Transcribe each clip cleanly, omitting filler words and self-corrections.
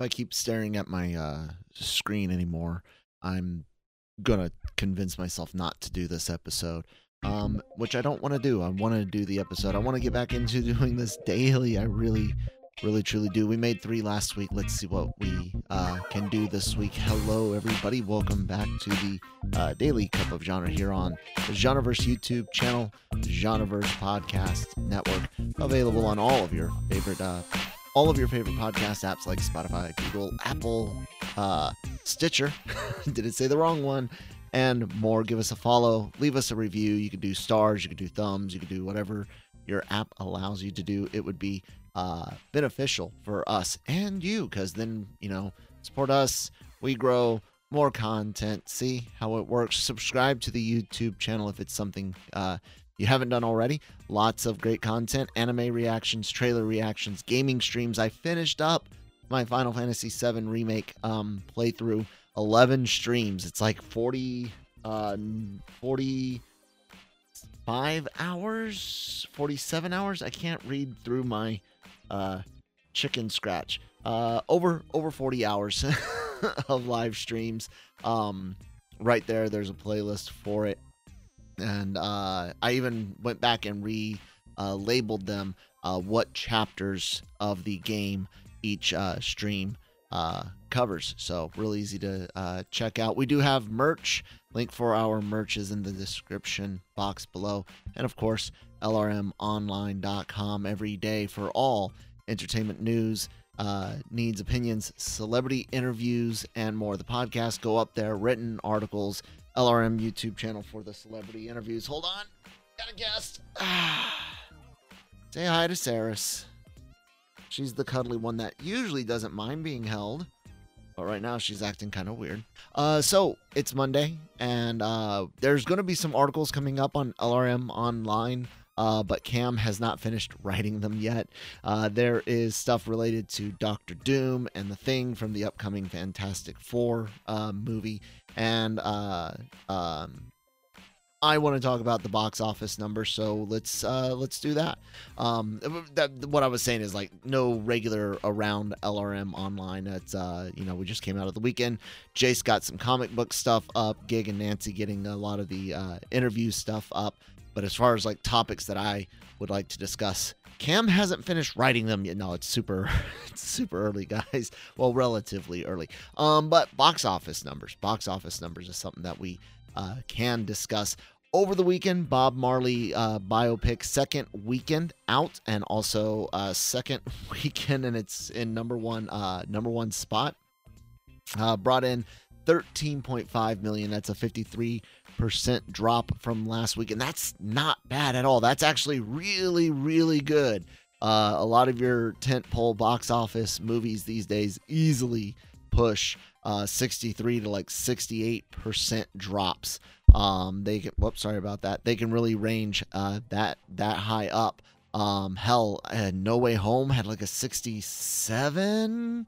If I keep staring at my screen anymore, I'm going to convince myself not to do this episode, which I don't want to do. I want to do the episode. I want to get back into doing this daily. I really, really, truly do. We made 3 last week. Let's see what we can do this week. Hello, everybody. Welcome back to the Daily Cup of Genre here on the Genreverse YouTube channel, Genreverse Podcast Network, available on all of your favorite podcast apps like Spotify, Google, Apple, Stitcher, didn't say the wrong one, and more. Give us a follow, leave us a review. You can do stars, you can do thumbs, you can do whatever your app allows you to do. It would be beneficial for us and you, because then, you know, support us, we grow more content. See how it works. Subscribe to the YouTube channel if it's something you haven't done already. Lots of great content, anime reactions, trailer reactions, gaming streams. I finished up my Final Fantasy VII Remake playthrough, 11 streams. It's like 45 hours, 47 hours. I can't read through my chicken scratch. Over 40 hours of live streams. Right there, there's a playlist for it. And I even went back and labeled them, what chapters of the game each stream covers. So real easy to check out. We do have merch. Link for our merch is in the description box below. And of course, LRMOnline.com every day for all entertainment news, needs, opinions, celebrity interviews, and more. The podcasts go up there, written articles, LRM YouTube channel for the celebrity interviews. Hold on, got a guest. Say hi to Saris. She's the cuddly one that usually doesn't mind being held, but right now she's acting kind of weird. So it's Monday, and there's going to be some articles coming up on LRM Online, but Cam has not finished writing them yet. There is stuff related to Dr. Doom and the Thing from the upcoming Fantastic Four movie. And I want to talk about the box office number, so let's do that. What I was saying is, like, no regular around LRM Online. That's you know, we just came out of the weekend. Jace got some comic book stuff up. Gig and Nancy getting a lot of the interview stuff up. But as far as, like, topics that I would like to discuss, Cam hasn't finished writing them yet. No, it's super early, guys. Well, relatively early. But box office numbers is something that we can discuss. Over the weekend, Bob Marley biopic, second weekend out, and also second weekend, and it's in number one spot. Brought in 13.5 million. That's a 53% drop from last week, and that's not bad at all. That's actually really, really good. A lot of your tentpole box office movies these days easily push 63 to like 68% drops. They can, whoops, sorry about that. They can really range that high up. Hell, No Way Home had like a 67%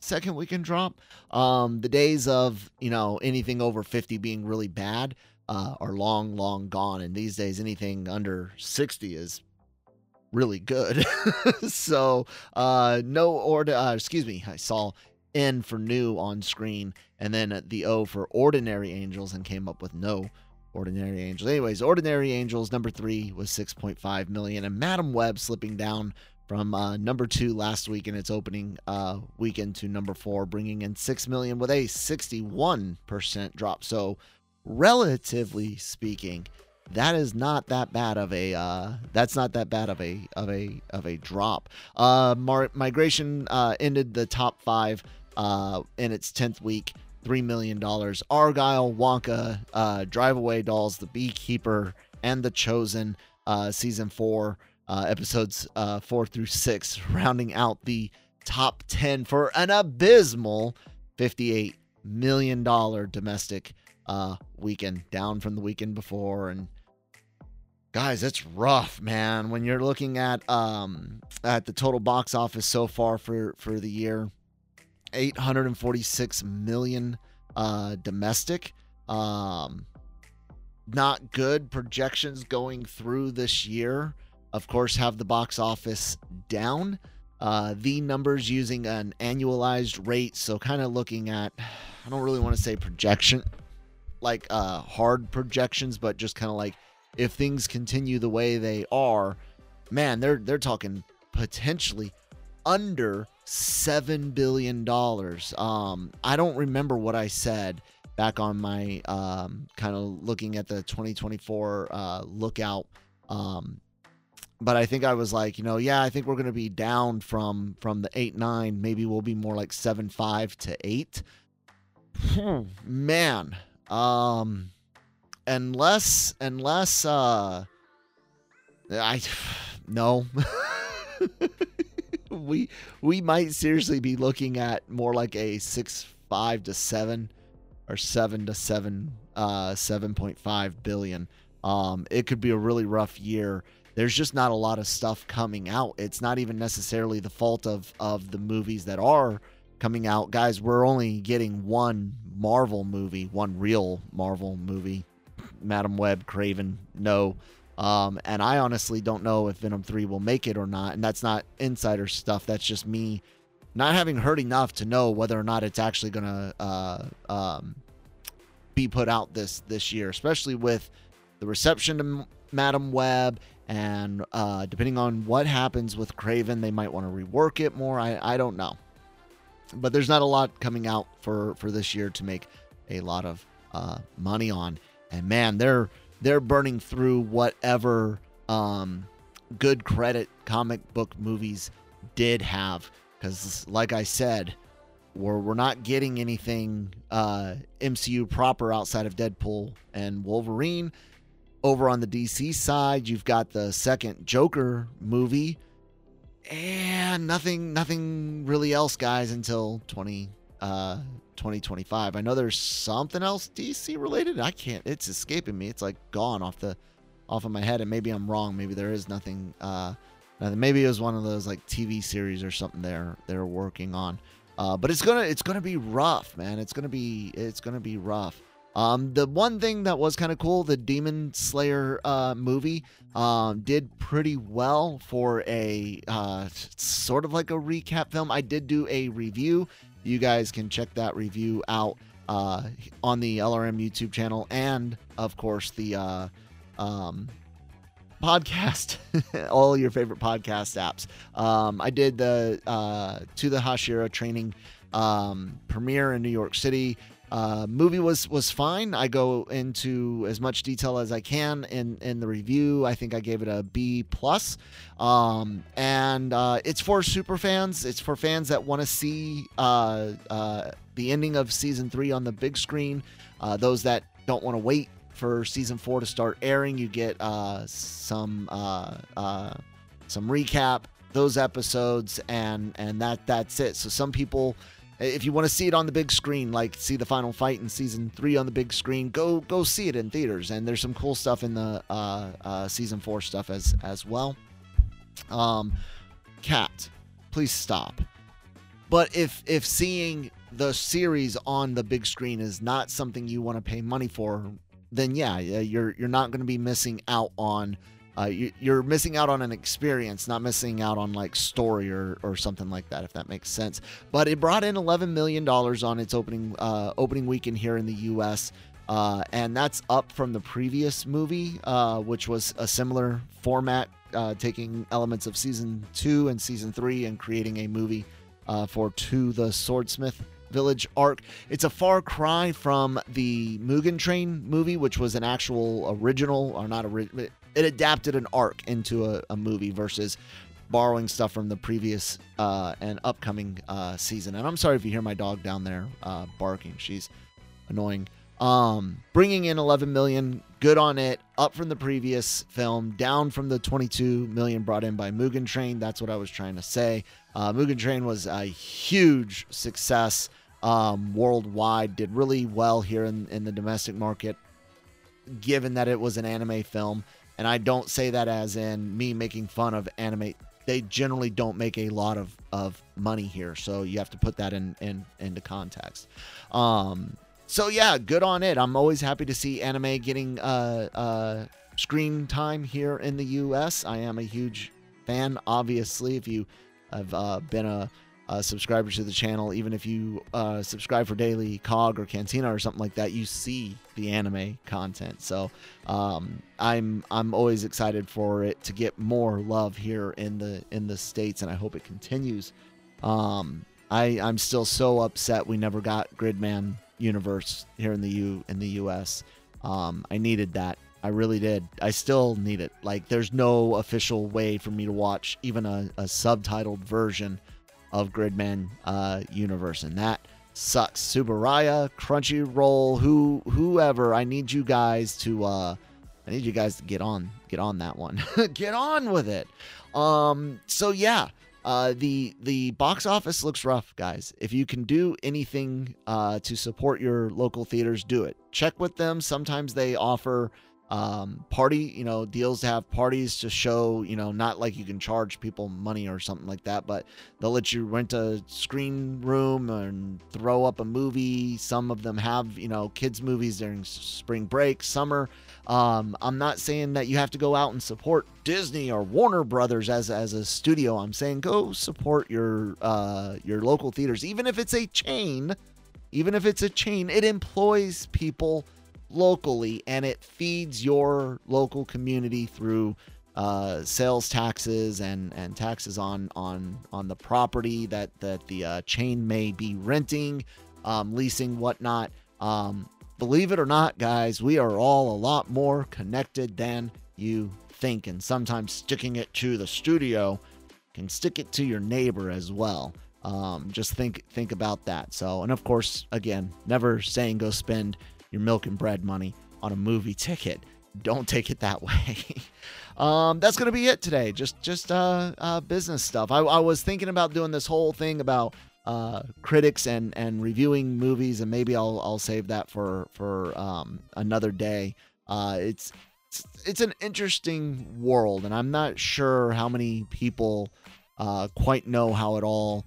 second weekend drop. The days of, you know, anything over 50 being really bad are long, long gone, and these days anything under 60 is really good. So I saw N for new on screen, and then the O for Ordinary Angels, and came up with No Ordinary Angels. Anyways, Ordinary Angels number 3 was 6.5 million, and Madam Webb slipping down from number 2 last week in its opening weekend to number 4, bringing in 6 million with a 61% drop. So, relatively speaking, that is not that bad of a drop. Migration ended the top 5 in its 10th week, $3 million. Argyle, Wonka, Drive Away Dolls, The Beekeeper, and The Chosen, season 4. Episodes 4 through 6, rounding out the top 10 for an abysmal $58 million domestic weekend, down from the weekend before. And guys, it's rough, man. When you're looking at the total box office so far for the year, $846 million domestic. Not good projections going through this year. Of course, have the box office down. The numbers using an annualized rate, so kind of looking at, I don't really want to say projection, like hard projections, but just kind of like if things continue the way they are, man, they're talking potentially under $7 billion. I don't remember what I said back on my kind of looking at the 2024 lookout, but I think I was like, you know, yeah, I think we're going to be down from the 8.9. Maybe we'll be more like 7.5 to 8. Man. No. we might seriously be looking at more like a 6.5 to 7 or 7 to 7, 7.5 billion. It could be a really rough year. There's just not a lot of stuff coming out. It's not even necessarily the fault of the movies that are coming out. Guys, we're only getting one Marvel movie, one real Marvel movie. Madam Webb, Craven, no. And I honestly don't know if Venom 3 will make it or not. And that's not insider stuff. That's just me not having heard enough to know whether or not it's actually going to be put out this year, especially with the reception to Madam Webb. And depending on what happens with Craven, they might want to rework it more. I don't know. But there's not a lot coming out for this year to make a lot of money on. And, man, they're burning through whatever good credit comic book movies did have. Because, like I said, we're not getting anything MCU proper outside of Deadpool and Wolverine. Over on the DC side, you've got the second Joker movie, and nothing really else, guys, until 2025. I know there's something else DC related. I can't. It's escaping me. It's like gone off of my head, and maybe I'm wrong. Maybe there is nothing. Maybe it was one of those like TV series or something they're working on. But it's gonna be rough, man. It's gonna be rough. The one thing that was kind of cool, the Demon Slayer movie did pretty well for a sort of like a recap film. I did do a review. You guys can check that review out on the LRM YouTube channel and, of course, the podcast, all your favorite podcast apps. I did the To the Hashira training premiere in New York City. Movie was fine. I go into as much detail as I can in the review. I think I gave it a B+. It's for super fans. It's for fans that want to see the ending of season 3 on the big screen. Those that don't want to wait for season 4 to start airing, you get some recap, those episodes, and that's it. So some people, if you want to see it on the big screen, like see the final fight in season 3 on the big screen, go see it in theaters. And there's some cool stuff in the season 4 stuff as well. Cat, please stop. But if seeing the series on the big screen is not something you want to pay money for, then yeah, you're not going to be missing out on. You're missing out on an experience, not missing out on like story or something like that, if that makes sense. But it brought in $11 million on its opening weekend here in the U.S., and that's up from the previous movie, which was a similar format, taking elements of season 2 and season 3 and creating a movie for the Swordsmith Village arc. It's a far cry from the Mugen Train movie, which was an actual original, or not original. It adapted an arc into a movie versus borrowing stuff from the previous and upcoming season. And I'm sorry if you hear my dog down there barking. She's annoying. Bringing in $11 million, good on it, up from the previous film, down from the $22 million brought in by Mugen Train. That's what I was trying to say. Mugen Train was a huge success worldwide, did really well here in the domestic market, given that it was an anime film. And I don't say that as in me making fun of anime. They generally don't make a lot of money here. So you have to put that into context. So yeah, good on it. I'm always happy to see anime getting screen time here in the US. I am a huge fan, obviously. If you I've been a subscriber to the channel. Even if you subscribe for Daily Cog or Cantina or something like that, you see the anime content. So I'm always excited for it to get more love here in the States, and I hope it continues. I'm still so upset we never got Gridman Universe here in the U.S. I needed that. I really did. I still need it. Like, there's no official way for me to watch even a subtitled version of Gridman Universe, and that sucks. Subaraya, Crunchyroll, whoever, I need you guys to get on that one. Get on with it. So yeah, the box office looks rough, guys. If you can do anything to support your local theaters, do it. Check with them. Sometimes they offer party, you know, deals to have parties to show, you know, not like you can charge people money or something like that, but they'll let you rent a screen room and throw up a movie. Some of them have, you know, kids movies during spring break, summer. I'm not saying that you have to go out and support Disney or Warner Brothers as a studio. I'm saying go support your local theaters, even if it's a chain. Even if it's a chain, it employs people locally, and it feeds your local community through sales taxes and taxes on the property that the chain may be renting, leasing, whatnot. Believe it or not, guys, we are all a lot more connected than you think, and sometimes sticking it to the studio can stick it to your neighbor as well. Just think about that. So, and of course, again, never saying go spend your milk and bread money on a movie ticket. Don't take it that way. That's going to be it today. Just business stuff. I was thinking about doing this whole thing about critics and reviewing movies, and maybe I'll save that for another day. It's an interesting world, and I'm not sure how many people quite know how it all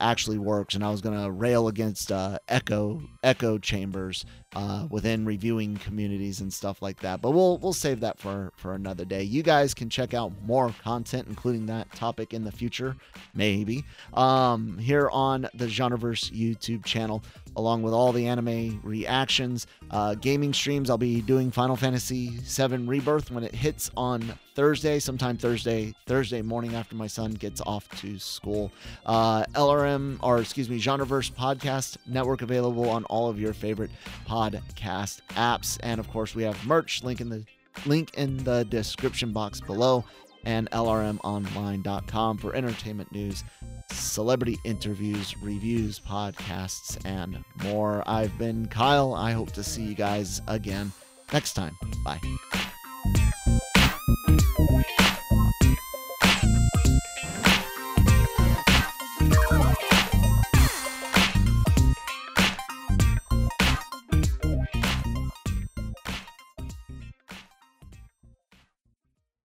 actually works, and I was gonna rail against echo chambers within reviewing communities and stuff like that, but we'll save that for another day. You guys can check out more content, including that topic, in the future, maybe, here on the Genreverse YouTube channel, along with all the anime reactions, gaming streams. I'll be doing Final Fantasy VII Rebirth when it hits on Thursday, sometime Thursday morning after my son gets off to school. Genreverse Podcast Network, available on all of your favorite podcast apps. And of course, we have merch, link in the description box below, and LRMOnline.com for entertainment news, celebrity interviews, reviews, podcasts, and more. I've been Kyle. I hope to see you guys again next time. Bye.